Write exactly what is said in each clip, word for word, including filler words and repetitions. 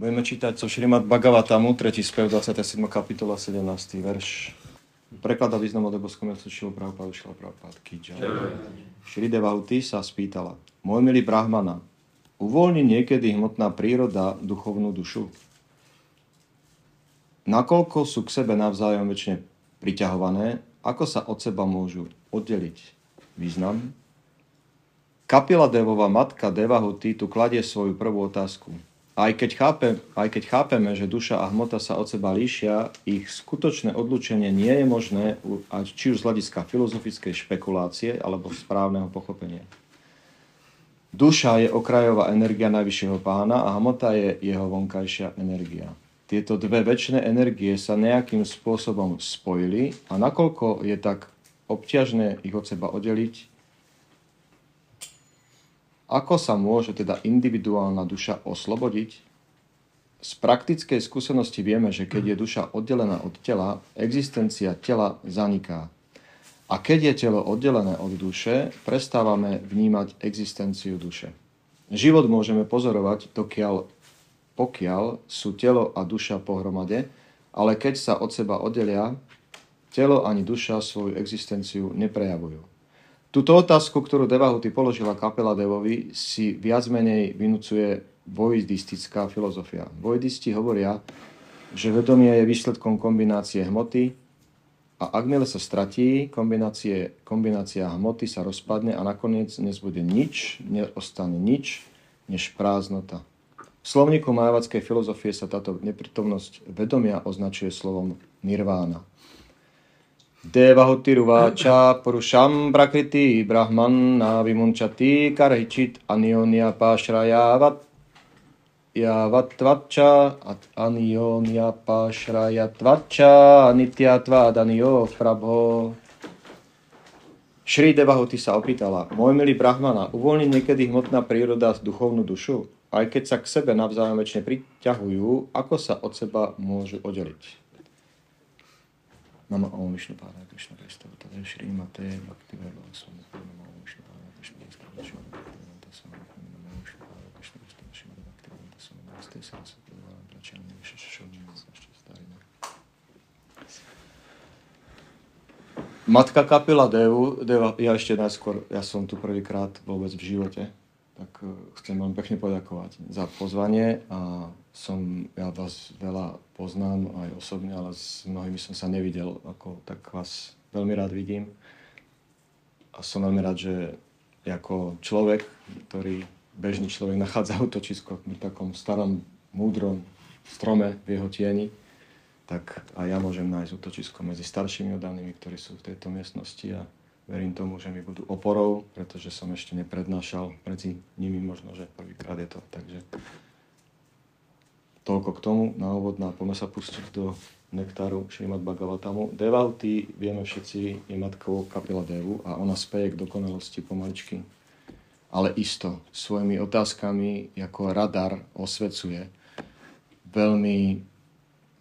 Budeme čítať zo Šrimad Bhagavatamu, tretí spev, dvadsiata siedma kapitola, sedemnásty verš. Preklad a význam od neboskomilcu Šilobrahupádu, Šilobrahupádu, Kidža. Šri Devahuti sa spýtala: Môj milý Brahmana, uvoľní niekedy hmotná príroda duchovnú dušu? Nakoľko sú k sebe navzájom väčšine priťahované, ako sa od seba môžu oddeliť? Význam. Kapila Devova matka Devahuti tu kladie svoju prvú otázku. Aj keď, chápe, aj keď chápeme, že duša a hmota sa od seba líšia, ich skutočné odlučenie nie je možné, či už z hľadiska filozofickej špekulácie alebo správneho pochopenia. Duša je okrajová energia najvyššieho pána a hmota je jeho vonkajšia energia. Tieto dve večné energie sa nejakým spôsobom spojili a nakoľko je tak obťažné ich od seba oddeliť, ako sa môže teda individuálna duša oslobodiť? Z praktickej skúsenosti vieme, že keď je duša oddelená od tela, existencia tela zaniká. A keď je telo oddelené od duše, prestávame vnímať existenciu duše. Život môžeme pozorovať, dokiaľ, pokiaľ sú telo a duša pohromade, ale keď sa od seba oddelia, telo ani duša svoju existenciu neprejavujú. Tuto otázku, ktorú Devahuti položila Kapila Devovi, si viac menej vynucuje dvojistická filozofia. Dvojisti hovoria, že vedomie je výsledkom kombinácie hmoty a ak miele sa stratí, kombinácia hmoty sa rozpadne a nakoniec nezbude nič, neostane nič, než prázdnota. V slovníku majavátskej filozofie sa táto neprítomnosť vedomia označuje slovom nirvána. Devahuti ruváča porušam prakriti brahmanna vimunčati karhičit anionia pášrajávat javatvatča anionia pášrajatvatča nitjatvad anio prabho. Šri Devahuti sa opýtala: Môj milý Brahmana, uvoľní niekedy hmotná príroda duchovnú dušu? Aj keď sa k sebe navzájom väčšine priťahujú, ako sa od seba môžu oddeliť? Nama Om Vishnu Padaya Krishna Pristava Tadaya Shri Mate Bhaktivarbo Maharaja Nama Om Vishnu Padaya Krishna Pristava Tadaya Shri Mate Bhaktivarbo Maharaja. Matka Kapila Devu, Deva, ja ešte najskôr, ja som tu prvýkrát vôbec v živote, tak chcem vám pekne poďakovať za pozvanie a Som, ja vás veľa poznám, aj osobne, ale s mnohými som sa nevidel, ako, tak vás veľmi rád vidím. A som veľmi rád, že ako človek, ktorý, bežný človek, nachádza útočisko v takom starom, múdrom strome v jeho tieni, tak aj ja môžem nájsť útočisko medzi staršími oddanými, ktorí sú v tejto miestnosti a verím tomu, že mi budú oporou, pretože som ešte neprednášal medzi nimi, možno, že prvýkrát je to, takže... Toľko k tomu, na úvod, poďme sa pustiť do nektáru Šrimad Bhagavatamu. Devahuti, vieme všetci, je matkou Kapila Devu a ona speje k dokonalosti pomaličky. Ale isto, svojimi otázkami ako radar osvecuje veľmi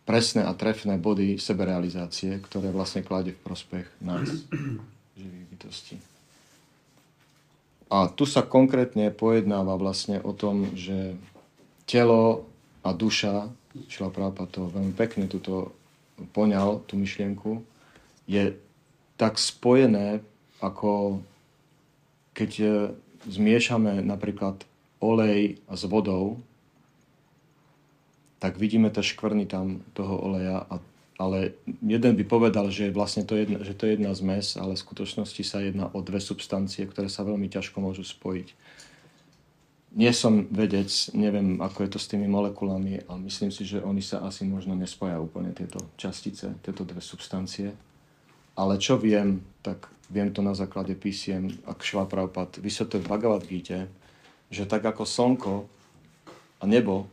presné a trefné body seberealizácie, ktoré vlastne kladie v prospech nás, živých bytostí. A tu sa konkrétne pojednáva vlastne o tom, že telo a duša, Šilobrahupád to veľmi pekne tuto poňal, tú myšlienku, je tak spojené, ako keď zmiešame napríklad olej s vodou, tak vidíme tie škvrny tam toho oleja, ale jeden by povedal, že vlastne to jedna, že to je jedna zmes, ale v skutočnosti sa jedná o dve substancie, ktoré sa veľmi ťažko môžu spojiť. Nie som vedec, neviem, ako je to s tými molekulami, ale myslím si, že oni sa asi možno nespoja úplne tieto častice, tieto dve substancie. Ale čo viem, tak viem to na základe písiem, ak Šilobrahupád vysvetlil v Bhagavad-gíte, že tak ako slnko a nebo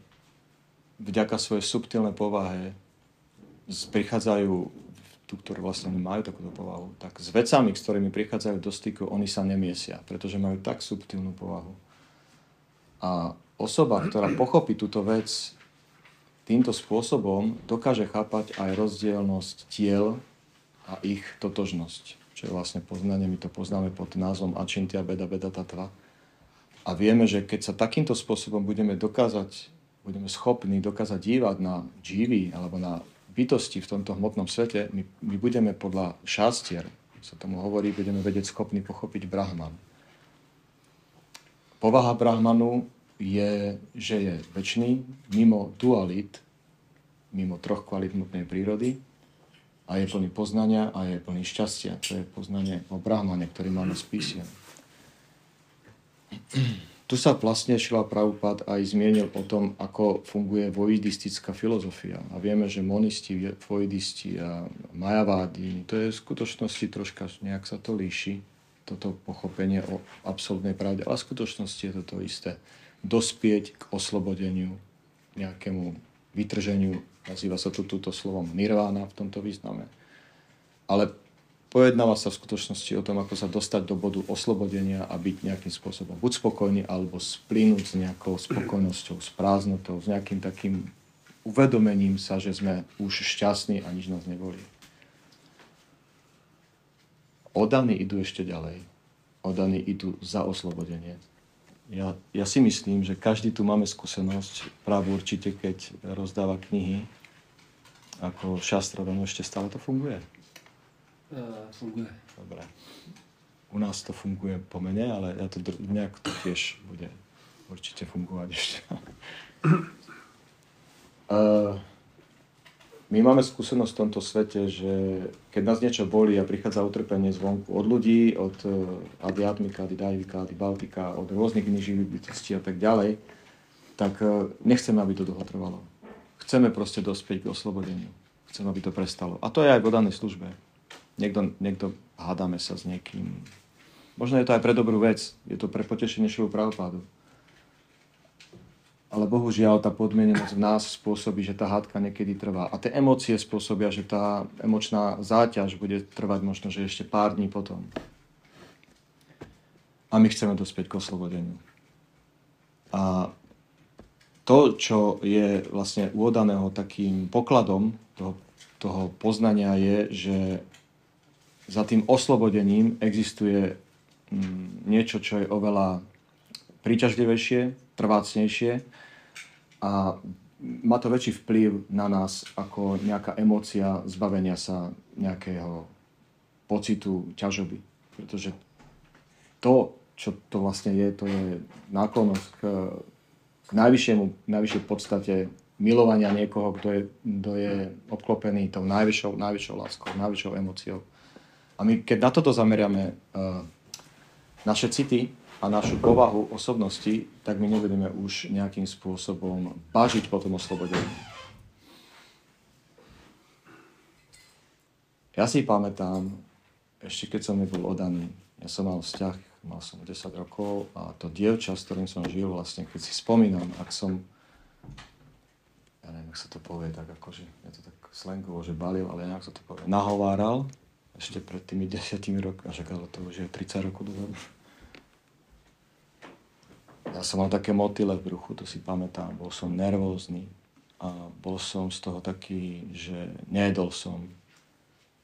vďaka svojej subtilnej povahe prichádzajú, tu, ktoré vlastne nemajú takúto povahu, tak s vecami, s ktorými prichádzajú do styku, oni sa nemiesia, pretože majú tak subtilnú povahu. A osoba, ktorá pochopí túto vec týmto spôsobom, dokáže chápať aj rozdielnosť tiel a ich totožnosť. Čo je vlastne poznanie, my to poznáme pod názvom Atchintyabheda-vada-tatva. A vieme, že keď sa takýmto spôsobom budeme dokázať budeme schopní dokázať dívať na živý alebo na bytosti v tomto hmotnom svete, my, my budeme podľa šastier, sa tomu hovorí, budeme vedieť schopní pochopiť Brahman. Povaha Brahmanu je, že je večný, mimo dualit, mimo troch kvalit hmotnej prírody a je plný poznania a je plný šťastia. To je poznanie o Brahmane, ktorý máme v spise. Tu sa vlastne Šrila Prabhupád aj zmienil o tom, ako funguje voidistická filozofia. A vieme, že monisti, voidisti a majavádi, to je v skutočnosti troška, nejak sa to líši, toto pochopenie o absolútnej pravde. Ale v skutočnosti je toto isté. Dospieť k oslobodeniu, nejakému vytrženiu, nazýva sa to túto slovom nirvána v tomto význame. Ale pojednáva sa v skutočnosti o tom, ako sa dostať do bodu oslobodenia a byť nejakým spôsobom buď spokojný, alebo splynúť s nejakou spokojnosťou, s prázdnotou, s nejakým takým uvedomením sa, že sme už šťastní a nič nás nebolí. Odany idú ešte ďalej. Odany idú za oslobodenie. Ja, ja si myslím, že každý tu máme skúsenosť, práve určite, keď rozdáva knihy, ako šastradanu, ešte stále to funguje. Funguje. Dobre. U nás to funguje pomene, ale ja to dr- nejak to tiež bude určite fungovať ešte. uh, my máme skúsenosť v tomto svete, že keď nás niečo bolí a prichádza utrpenie zvonku od ľudí, od uh, adiatmika, adidajvika, adibaltika, od rôznych niživých bytostí a tak ďalej, tak uh, nechceme, aby to dlho trvalo. Chceme proste dospieť k oslobodeniu. Chceme, aby to prestalo. A to je aj v danej službe. Niekto, niekto hádame sa s niekým. Možno je to aj pre dobrú vec. Je to pre potešenie Šrilu Prabhupádu. Ale bohužiaľ tá podmienenosť v nás spôsobí, že tá hádka niekedy trvá. A tie emócie spôsobia, že tá emočná záťaž bude trvať možno, že ešte pár dní potom. A my chceme dospieť k oslobodeniu. A to, čo je vlastne uodaného takým pokladom toho, toho poznania je, že za tým oslobodením existuje niečo, čo je oveľa príťažlivejšie, trvácnejšie a má to väčší vplyv na nás ako nejaká emócia zbavenia sa nejakého pocitu ťažoby. Pretože to, čo to vlastne je, to je náklonnosť k, k najvyššiemu, najvyššej podstate milovania niekoho, kto je, kto je obklopený tou najvyššou, najvyššou láskou, najvyššou emóciou. A my, keď na toto zameriame uh, naše city a našu povahu osobnosti, tak my nebudeme už nejakým spôsobom bážiť po tom oslobodení. Ja si pamätám, ešte keď som nebol odaný, ja som mal vzťah, mal som desať rokov a to dievča, s ktorým som žil vlastne, keď si spomínam, ak som, ja neviem, ak sa to povie, tak akože, ja to tak slangovo, že balil, ale nejak sa to povie, nahováral, ešte pred tými desiatimi rokmi, až akalo to už je tridsať rokov dozadu. Ja som mal také motyle v bruchu, to si pamätám. Bol som nervózny a bol som z toho taký, že nejedol som.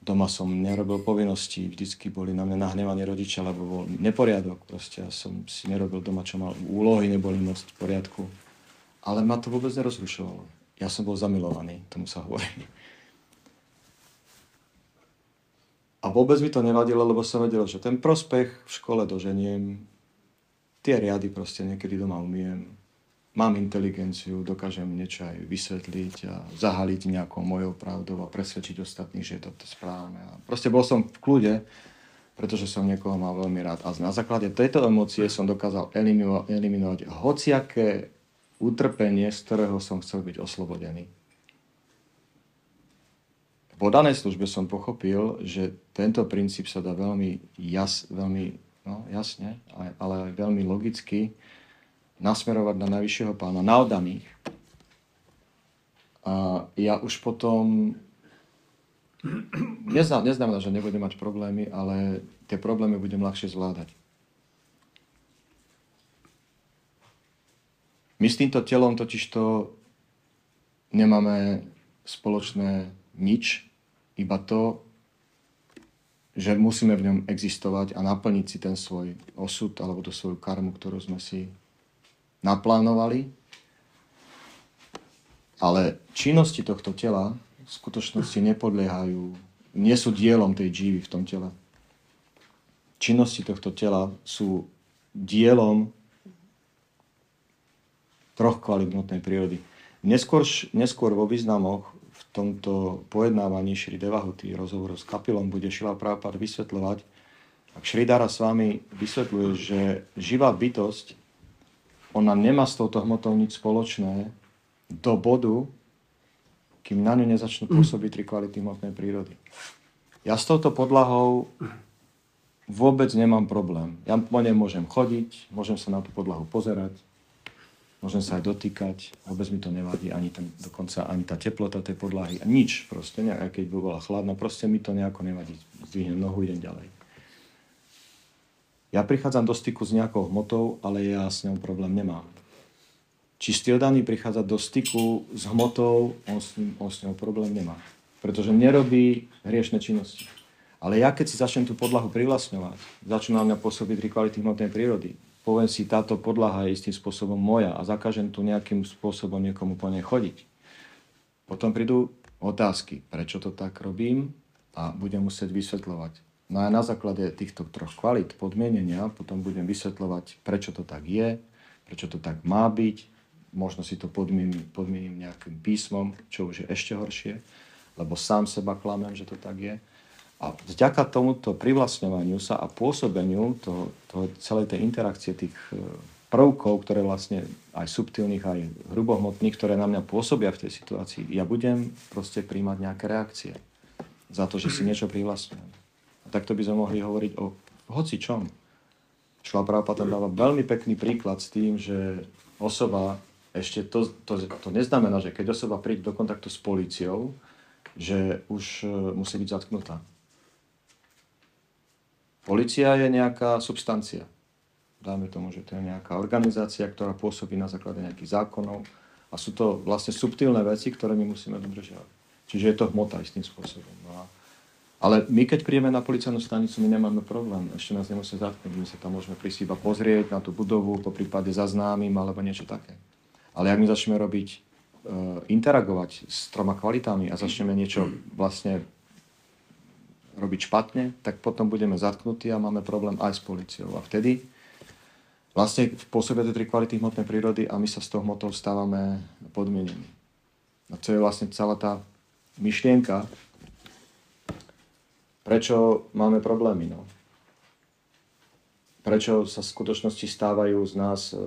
Doma som nerobil povinnosti, vždycky boli na mňa nahnevaní rodičia, lebo bol neporiadok. Proste ja som si nerobil doma, čo mal. Úlohy neboli moc v poriadku. Ale ma to vôbec nerozrušovalo. Ja som bol zamilovaný, tomu sa hovorí. A vôbec mi to nevadilo, lebo som vedel, že ten prospech v škole doženiem, tie riady proste niekedy doma umiem, mám inteligenciu, dokážem niečo aj vysvetliť a zahaliť nejakou mojou pravdou a presvedčiť ostatných, že je toto správne. A proste bol som v kľude, pretože som niekoho mal veľmi rád. A na základe tejto emócie som dokázal elimino- eliminovať hociaké utrpenie, z ktorého som chcel byť oslobodený. Po danej službe som pochopil, že tento princíp sa dá veľmi, jas, veľmi no, jasne, ale aj veľmi logicky nasmerovať na najvyššieho pána, na oddaných. A ja už potom nezna, neznamená, že nebudem mať problémy, ale tie problémy budem ľahšie zvládať. My s týmto telom totižto nemáme spoločné nič, iba to, že musíme v ňom existovať a naplniť si ten svoj osud alebo tú svoju karmu, ktorú sme si naplánovali. Ale činnosti tohto tela v skutočnosti nepodliehajú, nie sú dielom tej džívy v tom tele. Činnosti tohto tela sú dielom troch kvalít hmotnej prírody. Neskôr, neskôr vo významoch v tomto pojednávaní Šri Devahuti rozhovoru s Kapilom bude Šila Prabhupád vysvetľovať. Ak Šridara s vami vysvetľuje, že živá bytosť, ona nemá s touto hmotou nič spoločné, do bodu, kým na ňu nezačnú pôsobiť tri kvality hmotnej prírody. Ja s touto podlahou vôbec nemám problém. Ja po nej môžem chodiť, môžem sa na tú podlahu pozerať, môžem sa aj dotýkať, vôbec mi to nevadí, ani ten, dokonca ani tá teplota tej podlahy, nič proste, aj keď by bola chladná, proste mi to nejako nevadí. Zdvihnem nohu, idem ďalej. Ja prichádzam do styku s nejakou hmotou, ale ja s ňou problém nemám. Čistý oddaný prichádza do styku s hmotou, on s, ním, on s ňou problém nemá. Pretože nerobí hriešne činnosti. Ale ja, keď si začnem tú podlahu privlastňovať, začnú na mňa pôsobiť tri kvality hmotnej prírody, poviem si, táto podlaha je istým spôsobom moja a zakážem tu nejakým spôsobom niekomu po nej chodiť. Potom prídu otázky, prečo to tak robím, a budem musieť vysvetľovať. No a na základe týchto troch kvalít podmienenia potom budem vysvetľovať, prečo to tak je, prečo to tak má byť. Možno si to podmiením, podmiením nejakým písmom, čo už je ešte horšie, lebo sám seba klamem, že to tak je. A vďaka tomuto privlastňovaniu sa a pôsobeniu toho, toho, celej tej interakcie tých prvkov, ktoré vlastne aj subtilných, aj hrubohmotných, ktoré na mňa pôsobia v tej situácii, ja budem proste príjmať nejaké reakcie za to, že si niečo privlastňujem. A takto by sme mohli hovoriť o hocičom. Šila Prabhupád tam dáva veľmi pekný príklad s tým, že osoba... Ešte to, to, to neznamená, že keď osoba príde do kontaktu s políciou, že už musí byť zatknutá. Polícia je nejaká substancia. Dáme tomu, že to je nejaká organizácia, ktorá pôsobí na základe nejakých zákonov. A sú to vlastne subtilné veci, ktoré my musíme dodržiavať. Čiže je to hmota istým spôsobom. No a, ale my, keď príjeme na policajnú stanicu, my nemáme problém. Ešte nás nemusí zatknúť. My sa tam môžeme prísť iba pozrieť na tú budovu, po prípade za známym alebo niečo také. Ale ak my začneme robiť, e, interagovať s troma kvalitami a začneme niečo vlastne robiť špatne, tak potom budeme zatknutí a máme problém aj s políciou. A vtedy vlastne pôsobia tie tri kvality hmotnej prírody a my sa s tou hmotou stávame podmienenými. A to je vlastne celá tá myšlienka, prečo máme problémy. No? Prečo sa v skutočnosti stávajú z nás... E,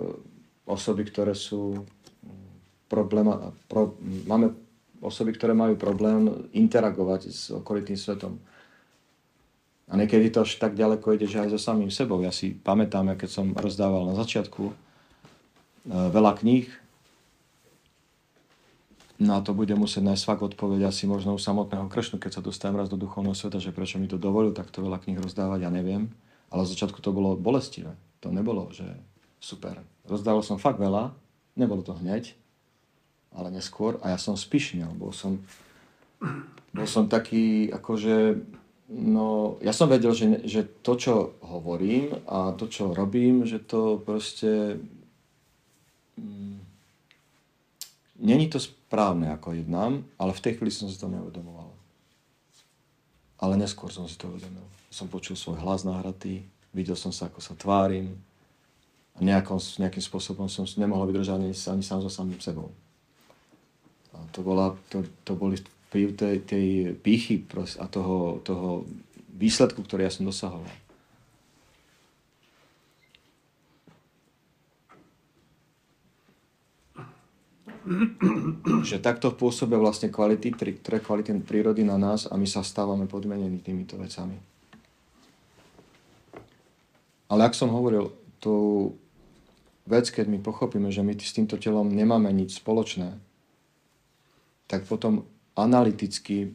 Osoby, ktoré sú probléma, pro, máme osoby, ktoré majú problém interagovať s okolitým svetom. A niekedy to až tak ďaleko ide, že aj so samým sebou. Ja si pamätám, ja keď som rozdával na začiatku e, veľa kníh, no a to bude musieť nájsť fakt odpoveď asi možno u samotného Kršnu, keď sa dostanem raz do duchovného sveta, že prečo mi to dovolil takto veľa kníh rozdávať, ja neviem. Ale v začiatku to bolo bolestivé. To nebolo, že super. Rozdával som fakt veľa, nebolo to hneď, ale neskôr. A ja som spišnil, bol som, bol som taký, akože, no, ja som vedel, že, že to, čo hovorím a to, čo robím, že to proste, mm, není to správne, ako jednám, ale v tej chvíli som si to neuvedomoval. Ale neskôr som si to uvedomil. Som počul svoj hlas nahratý, videl som sa, ako sa tvárim, a nejakom, nejakým spôsobom som nemohol vydržať ani, ani sám so samým sebou. A to, bola, to, to boli vplyv tej, tej pýchy a toho, toho výsledku, ktorý ja som dosahoval. Že takto pôsobia vlastne kvality, tri, tri kvality prírody na nás a my sa stávame podmenení týmito vecami. Ale ak som hovoril, tú vec, keď my pochopíme, že my s týmto telom nemáme nič spoločné, tak potom analyticky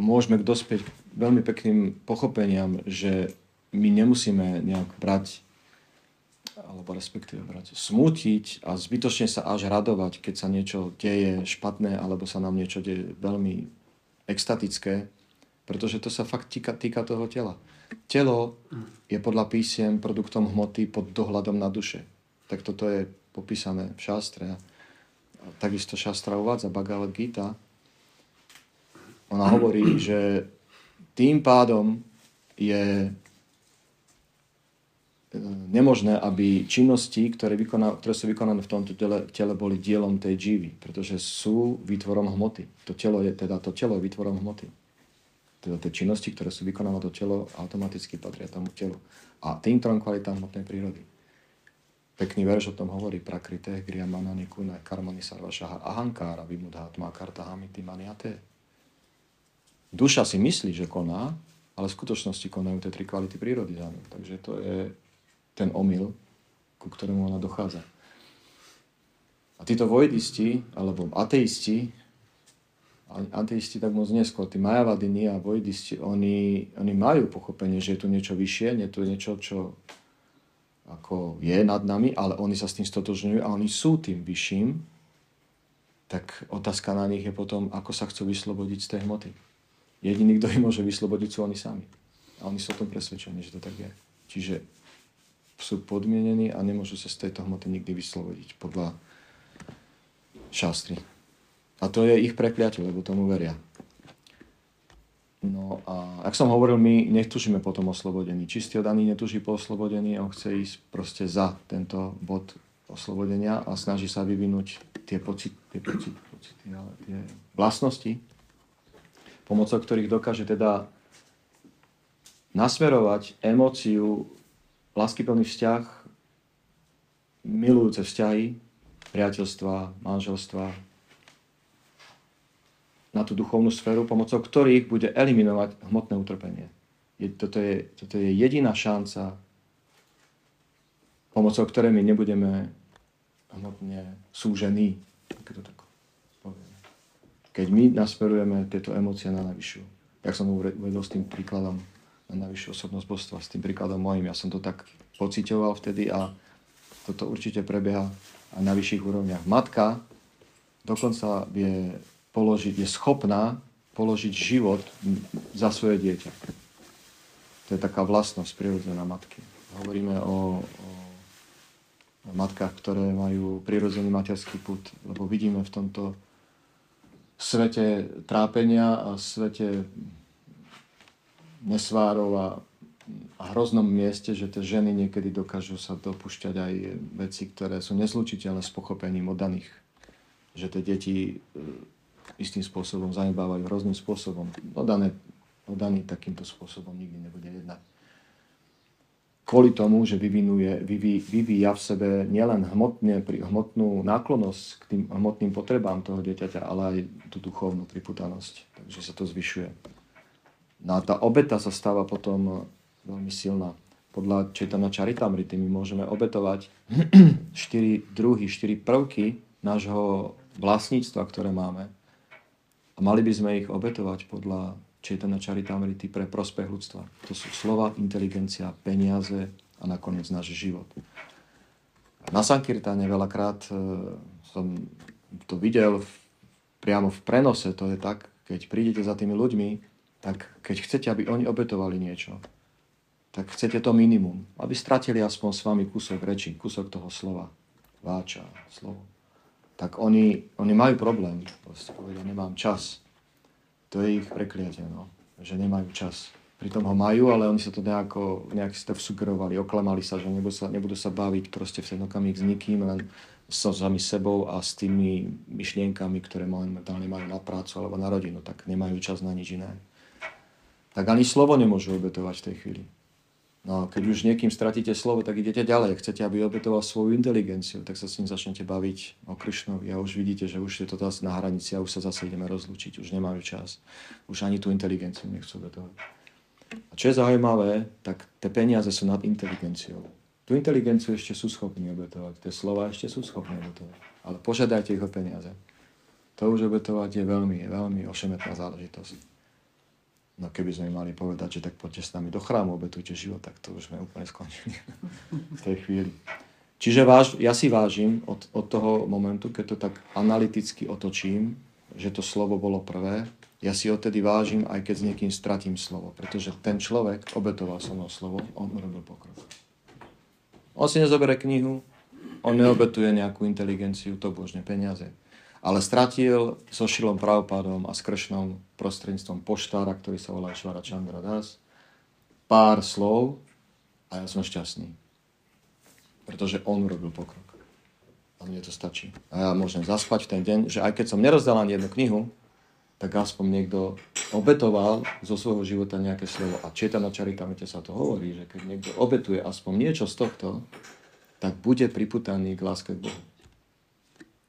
môžeme dospieť k veľmi pekným pochopeniam, že my nemusíme nejak brať, alebo respektíve brať, smútiť a zbytočne sa až radovať, keď sa niečo deje špatné, alebo sa nám niečo deje veľmi extatické, pretože to sa fakt týka, týka toho tela. Telo je podľa písiem produktom hmoty pod dohľadom na duše. Tak toto je popísané v šástre. A takisto šastra uvádza, Bhagavad-gíta, ona hovorí, že tým pádom je nemožné, aby činnosti, ktoré, vykoná, ktoré sú vykonané v tomto tele, tele, boli dielom tej džívy, pretože sú výtvorom hmoty. To telo je, teda to telo je výtvorom hmoty. Teda tie činnosti, ktoré sú vykonané to telo, automaticky patria tomu telu. A tým trom kvalitám hmotnej prírody. Pekný verš o tom hovorí, prakrite, griya manani kunai karmani sarvašaha ahankára vimudhatma kartahamiti maniate. Duša si myslí, že koná, ale v skutočnosti konajú tie tri kvality prírody. Takže to je ten omyl, ku ktorému ona dochádza. A títo vojdisti, alebo ateisti, ateisti tak moc neskôr, tí majavadini a vojdisti, oni, oni majú pochopenie, že je tu niečo vyššie, nie je tu niečo, čo ako je nad nami, ale oni sa s tým stotožňujú a oni sú tým vyšším, tak otázka na nich je potom, ako sa chcú vyslobodiť z tej hmoty. Jediný, kto ich môže vyslobodiť, sú oni sami. A oni sú o tom presvedčení, že to tak je. Čiže sú podmienení a nemôžu sa z tejto hmoty nikdy vyslobodiť podľa šastry. A to je ich prekliatie, lebo tomu veria. No a jak som hovoril, my netužíme po tom oslobodení. Čistý odaný netuží po oslobodení, on chce ísť proste za tento bod oslobodenia a snaží sa vyvinúť tie, pocit, tie, pocit, pocity, ale tie vlastnosti, pomocou ktorých dokáže teda nasmerovať emóciu, láskyplný vzťah, milujúce vzťahy, priateľstva, manželstva na tú duchovnú sféru, pomocou ktorých bude eliminovať hmotné utrpenie. Je, toto, je, toto je jediná šanca, pomocou ktorej my nebudeme hmotne súžení. Keď, tak Keď my nasmerujeme tieto emócie na najvyššiu. Jak som uvedol s tým príkladom, na najvyššiu osobnosť božstva, s tým príkladom mojím. Ja som to tak pociťoval vtedy a toto určite prebieha aj na vyšších úrovniach. Matka dokonca je, položiť, je schopná položiť život za svoje dieťa. To je taká vlastnosť prirodzená matky. Hovoríme o, o, o matkách, ktoré majú prirodzený materský pud, lebo vidíme v tomto svete trápenia a svete nesvárov a, a hroznom mieste, že tie ženy niekedy dokážu sa dopúšťať aj veci, ktoré sú nezlučiteľné s pochopením oddaných. Že tie deti istým spôsobom zanebávajú, hrozným spôsobom. Oddané, oddaný takýmto spôsobom nikdy nebude jednať. Kvôli tomu, že vyvinuje, vyví, vyvíja v sebe nielen hmotne, hmotnú náklonnosť k tým hmotným potrebám toho dieťaťa, ale aj tú duchovnú priputanosť. Takže sa to zvyšuje. No a tá obeta sa stáva potom veľmi silná. Podľa Čaitanja-čaritámrity my môžeme obetovať štyri druhy, štyri prvky nášho vlastníctva, ktoré máme. A mali by sme ich obetovať podľa Čaitanja-čaritámrity pre prospech ľudstva. To sú slova, inteligencia, peniaze a nakoniec náš život. Na Sankirtáne veľakrát som to videl priamo v prenose. To je tak, keď prídete za tými ľuďmi, tak keď chcete, aby oni obetovali niečo, tak chcete to minimum. Aby stratili aspoň s vami kúsok reči, kúsok toho slova, váča, slovo. Tak oni, oni majú problém. Proste povedia, nemám čas. To je ich prekliatie, no. Že nemajú čas. Pritom ho majú, ale oni sa to nejako, nejak si to vsugerovali, oklamali sa, že nebudú sa, nebudú sa baviť proste v ten okamih s nikým, len so sami sebou a s tými myšlienkami, ktoré momentálne majú na prácu alebo na rodinu, tak nemajú čas na nič iné. Tak ani slovo nemôžu obetovať v tej chvíli. No keď už niekým stratíte slovo, tak idete ďalej. Chcete, aby obetoval svoju inteligenciu, tak sa s ním začnete baviť o Krišnovi. A už vidíte, že už je to zase na hranici a už sa zase ideme rozlúčiť. Už nemajú čas. Už ani tú inteligenciu nechcú obetovať. A čo je zaujímavé, tak tie peniaze sú nad inteligenciou. Tú inteligenciu ešte sú schopní obetovať. Tie slova ešte sú schopní obetovať. Ale požiadajte ich o peniaze. To už obetovať je veľmi, veľmi ošemetná záležitosť. No keby sme mali povedať, že tak poďte s nami do chrámu, obetujte život, tak to už sme úplne skončili v tej chvíli. Čiže váž, ja si vážim od, od toho momentu, keď to tak analyticky otočím, že to slovo bolo prvé, ja si odtedy vážim, aj keď s niekým stratím slovo, pretože ten človek obetoval so mnou slovo, on urobil pokrok. On si nezoberie knihu, on neobetuje nejakú inteligenciu, to božne peniaze. ale stratil so Šilom Prabhupádom a s Kršnom prostredníctvom poštára, ktorý sa volá Íšvara Čandra dás, pár slov a ja som šťastný. Pretože on urobil pokrok. A mne to stačí. A ja môžem zaspať v ten deň, že aj keď som nerozdal ani jednu knihu, tak aspoň niekto obetoval zo svojho života nejaké slovo. A Čaitanja-čaritámrity sa to hovorí, že keď niekto obetuje aspoň niečo z tohto, tak bude priputaný k láske k Bohu.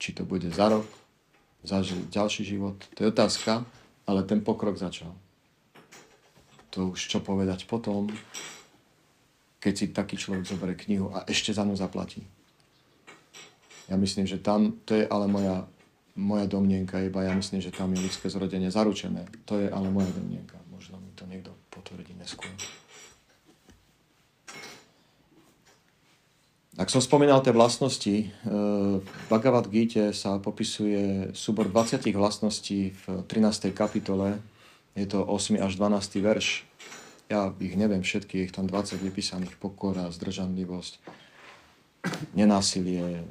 Či to bude za rok, za ži- ďalší život, to je otázka, ale ten pokrok začal. To už čo povedať potom, keď si taký človek zoberie knihu a ešte za ňu zaplatí. Ja myslím, že tam, to je ale moja, moja domnienka, iba ja myslím, že tam je ľudské zrodenie zaručené. To je ale moja domnienka. Možno mi to niekto potvrdí neskôr. Ak som spomínal tie vlastnosti, v Bhagavad-gíte sa popisuje súbor dvadsať vlastností v trinástej kapitole. Je to ôsmy až dvanásty verš. Ja ich neviem všetky, ich tam dvadsať vypísaných. Pokora, zdržanlivosť, nenásilie,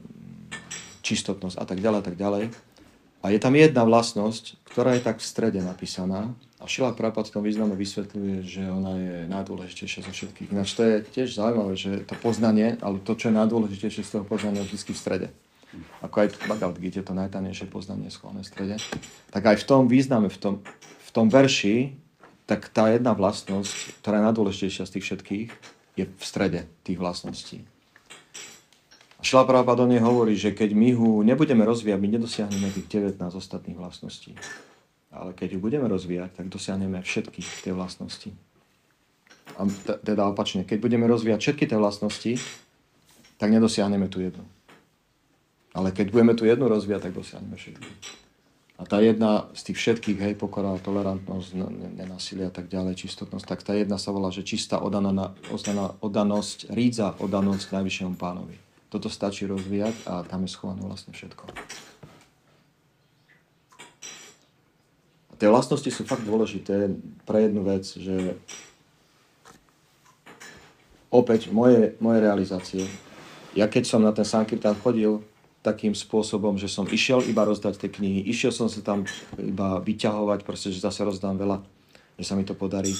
čistotnosť a tak ďalej, a tak ďalej. A je tam jedna vlastnosť, ktorá je tak v strede napísaná a Šrila Prabhupáda v tom významu vysvetľuje, že ona je najdôležitejšia zo všetkých. Ináč to je tiež zaujímavé, že to poznanie, ale to, čo je najdôležitejšie z toho poznania, je vždy v strede. Ako aj v Bhagavad-gíte to najtanejšie poznanie je schované v strede. Tak aj v tom význame, v tom, v tom verši, tak tá jedna vlastnosť, ktorá je najdôležitejšia z tých všetkých, je v strede tých vlastností. A Šrila Prabhupáda o nej hovorí, že keď my ho nebudeme rozvíjať, my nedosiahneme tých devätnásť ostatných vlastností. Ale keď ju budeme rozvíjať, tak dosiahneme všetky tie vlastnosti. A teda opačne, keď budeme rozvíjať všetky tie vlastnosti, tak nedosiahneme tú jednu. Ale keď budeme tú jednu rozvíjať, tak dosiahneme všetky. A tá jedna z tých všetkých, hej, pokora, tolerantnosť, nenásilie a tak ďalej, čistotnosť, tak tá jedna sa volá, že čistá odaná, odaná, odanosť, rídza odanosť najvyššiemu pánovi. Toto stačí rozvíjať a tam je schované vlastne všetko. A tie vlastnosti sú fakt dôležité pre jednu vec, že opäť moje, moje realizácie. Ja keď som na ten Sankirtán chodil takým spôsobom, že som išiel iba rozdať tie knihy, išiel som sa tam iba vyťahovať, proste, že zase rozdám veľa, že sa mi to podarí.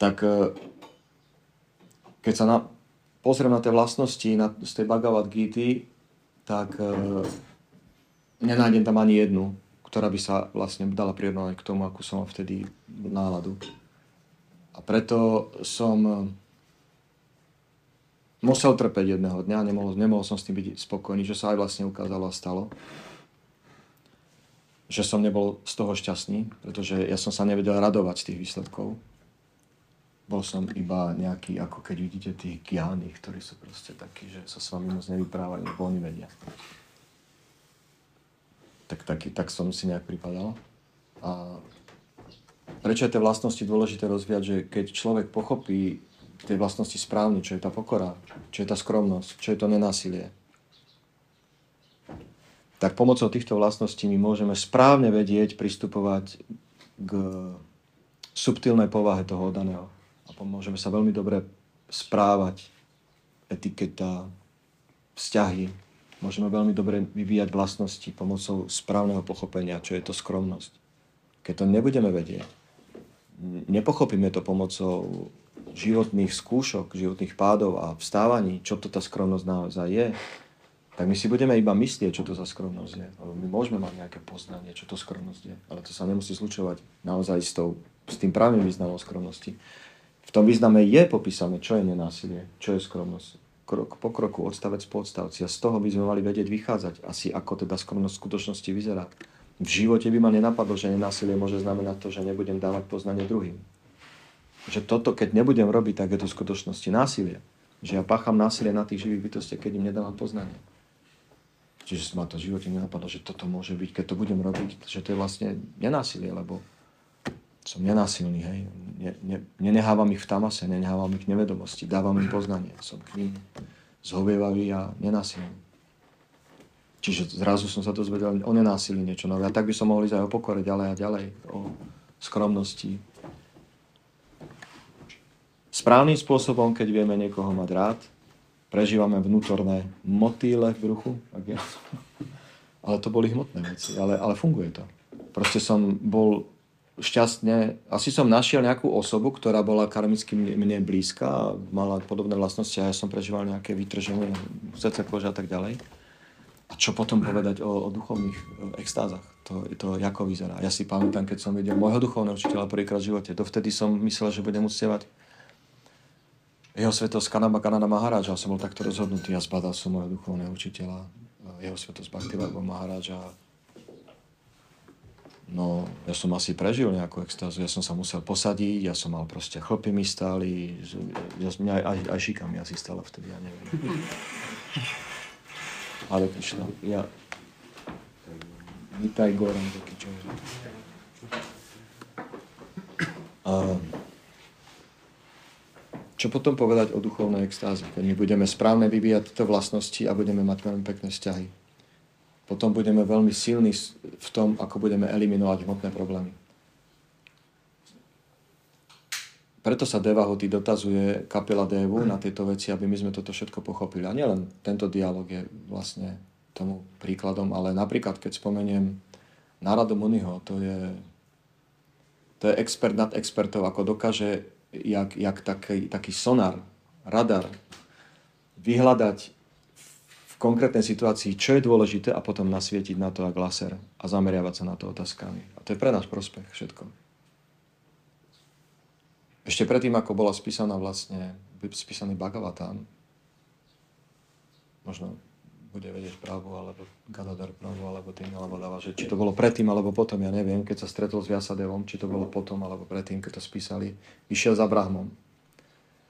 Tak keď sa na... pozriem na tie vlastnosti na, z tej Bhagavad-gíty, tak e, nenájdem tam ani jednu, ktorá by sa vlastne dala prirovnať k tomu, akú som mal vtedy náladu. A preto som musel trpeť jedného dňa, nemohol, nemohol som s tým byť spokojný, čo sa aj vlastne ukázalo a stalo. Že som nebol z toho šťastný, pretože ja som sa nevedel radovať z tých výsledkov. Bol som iba nejaký, ako keď vidíte tých gyáni, ktorí sú proste takí, že sa s vami moc nevyprávajú, lebo oni vedia. Tak, taký, tak som si nejak pripadal. A prečo je tie vlastnosti dôležité rozvíjať, že keď človek pochopí tie vlastnosti správne, čo je tá pokora, čo je tá skromnosť, čo je to nenásilie, tak pomocou týchto vlastností my môžeme správne vedieť pristupovať k subtilnej povahe toho daného. A pomôžeme sa veľmi dobre správať, etiketa, vzťahy. Môžeme veľmi dobre vyvíjať vlastnosti pomocou správneho pochopenia, čo je to skromnosť. Keď to nebudeme vedieť, nepochopíme to pomocou životných skúšok, životných pádov a vstávaní, čo to tá skromnosť naozaj je, tak my si budeme iba myslieť, čo to za skromnosť je. My môžeme mať nejaké poznanie, čo to skromnosť je, ale to sa nemusí zlučovať naozaj s, tou, s tým právnym významom skromnosti. V tom význame je popísané, čo je nenásilie, čo je skromnosť. Krok po kroku, odstavec po odstavci. A z toho by sme mali vedieť vychádzať asi, ako teda skromnosť v skutočnosti vyzerá. V živote by ma nenapadlo, že nenásilie môže znamenať to, že nebudem dávať poznanie druhým. Že toto, keď nebudem robiť, tak je to v skutočnosti násilie. Že ja pácham násilie na tých živých bytostiach, keď im nedávam poznanie. Čiže ma to v živote nenapadlo, že toto môže byť, keď to budem robiť, že to je vlastne nenásilie, lebo som nenásilný, hej. Ne, ne, nenehávam ich v tamase, nenehávam ich v nevedomosti, dávam im poznanie. Som k ním zhovievavý a nenásilný. Čiže zrazu som sa dozvedel o nenásilí niečo nové. A tak by som mohol ísť aj o pokore ďalej a ďalej, o skromnosti. Správnym spôsobom, keď vieme niekoho mať rád, prežívame vnútorné motýle v bruchu, ak ja ale to boli hmotné veci, ale, ale funguje to. Proste som bol šťastne, asi som našiel nejakú osobu, ktorá bola karmicky mne blízka, mala podobné vlastnosti a ja som prežíval nejaké vytrženie srdce, kože a tak ďalej. A čo potom povedať o, o duchovných extázach? To, to ako vyzerá. Ja si pamätám, keď som videl môjho duchovného učiteľa prvýkrát v živote. Dovtedy som myslel, že budem uctievať jeho svetosť Kanaba-kanana Maharaja. Som bol takto rozhodnutý a zbadal som môjho duchovného učiteľa, jeho svetosť Bhaktivarbo Maharaja. No, ja som asi prežil nejakú extázu. Ja som sa musel posadiť, ja som mal proste chlpy mi stáli, ja, aj, aj, aj šikami asi stála vtedy, ja neviem. Hare Krishna. Ja. Vítaj, Goran, taký človek. Čo potom povedať o duchovnej extáze? Keď my budeme správne vyvíjať tieto vlastnosti a budeme mať veľmi pekné vzťahy. Potom budeme veľmi silní v tom, ako budeme eliminovať hmotné problémy. Preto sa Devahuti dotazuje Kapila Devu na tieto veci, aby my sme toto všetko pochopili. A nielen tento dialog je vlastne tomu príkladom, ale napríklad, keď spomeniem Náradu Muniho, to je, to je expert nad expertov, ako dokáže, jak, jak taký, taký sonar, radar, vyhľadať v konkrétnej situácii, čo je dôležité a potom nasvietiť na to ak laser a zameriavať sa na to otázkami. A to je pre nás prospech všetko. Ešte predtým, ako bola spísaná vlastne, spísaný Bhagavatam, možno bude vedieť Prabhu, alebo Gadadhar Prabhu, alebo tým, alebo dáva, že či to bolo predtým, alebo potom, ja neviem, keď sa stretol s Vyasadevom, či to bolo potom, alebo predtým, keď to spísali, išiel za Brahmom.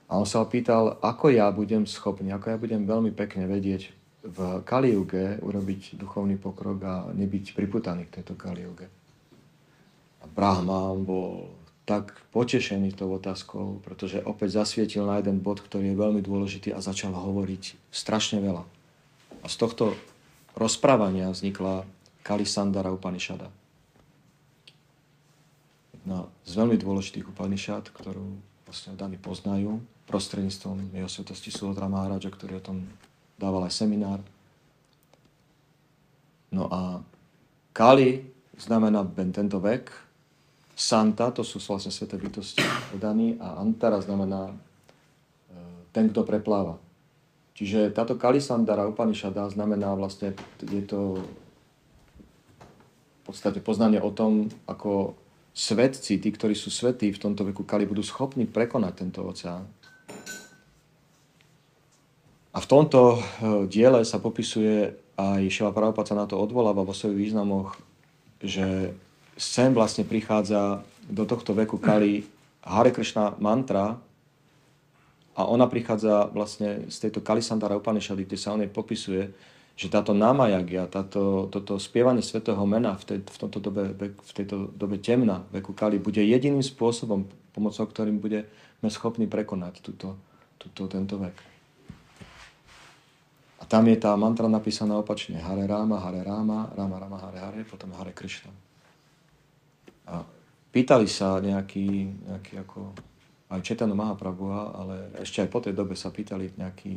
A on sa opýtal, ako ja budem schopný, ako ja budem veľmi pekne vedieť v Kaliuge urobiť duchovný pokrok a nebyť priputaný k tejto Kaliuge. A Brahma, on bol tak potešený tou otázkou, pretože opäť zasvietil na jeden bod, ktorý je veľmi dôležitý a začal hovoriť strašne veľa. A z tohto rozprávania vznikla Kali-santarana Upanišada. Jedna z veľmi dôležitých Upanišad, ktorú vlastne daní poznajú, prostredníctvom jeho svetosti Šilobrahupádu Maharaja, ktorý o tom dával aj seminár. No a Kali znamená tento vek, Santa, to sú vlastne sveté bytosti daní a Antara znamená ten, kto prepláva. Čiže táto Kali-santarana Upanišada znamená vlastne, je to v podstate poznanie o tom, ako svetci, tí, ktorí sú svätí v tomto veku Kali, budú schopní prekonať tento oceán. A v tomto diele sa popisuje, aj Šila Prabhupád sa na to odvoláva vo svojich významoch, že sem vlastne prichádza do tohto veku Kali Hare Krishna mantra a ona prichádza vlastne z tejto Kali-santarana Upanišady, kde sa o nej popisuje, že táto námajagia, táto, toto spievanie svätého mena v, tej, v, tomto dobe, v tejto dobe temna veku Kali bude jediným spôsobom, pomocou ktorým budeme schopní prekonať túto, túto, tento vek. A tam je tá mantra napísaná opačne. Hare Rama, Hare Rama, Rama Rama, Hare Hare, potom Hare Krishna. A pýtali sa nejaký, nejaký ako, aj Čaitanja Maháprabhu, ale ešte aj po tej dobe sa pýtali nejaký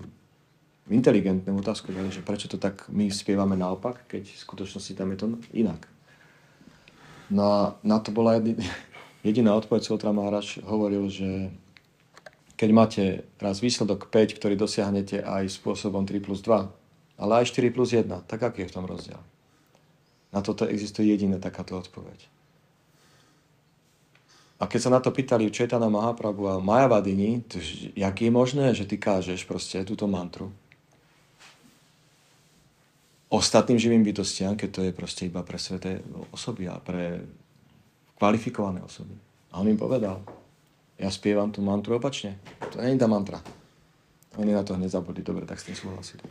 inteligentnú otázku, že prečo to tak my spievame naopak, keď v skutočnosti tam je to inak. No a na to bola jediná, jediná odpoveď, Šilobrahupád Maharaja hovoril, že keď máte raz výsledok päť, ktorý dosiahnete aj spôsobom tri plus dva, ale aj štyri plus jeden, tak aký je v tom rozdiel? Na toto existuje jediná takáto odpoveď. A keď sa na to pýtali Čaitanja Maháprabhu a Majavadini, jak je možné, že ty kážeš proste túto mantru ostatným živým bytostiam, keď to je proste iba pre sveté osoby a pre kvalifikované osoby. A on im povedal, ja spievam tú mantru opačne. To nie je tá mantra. Oni na to hneď zabudli. Dobre, tak s tým súhlasili.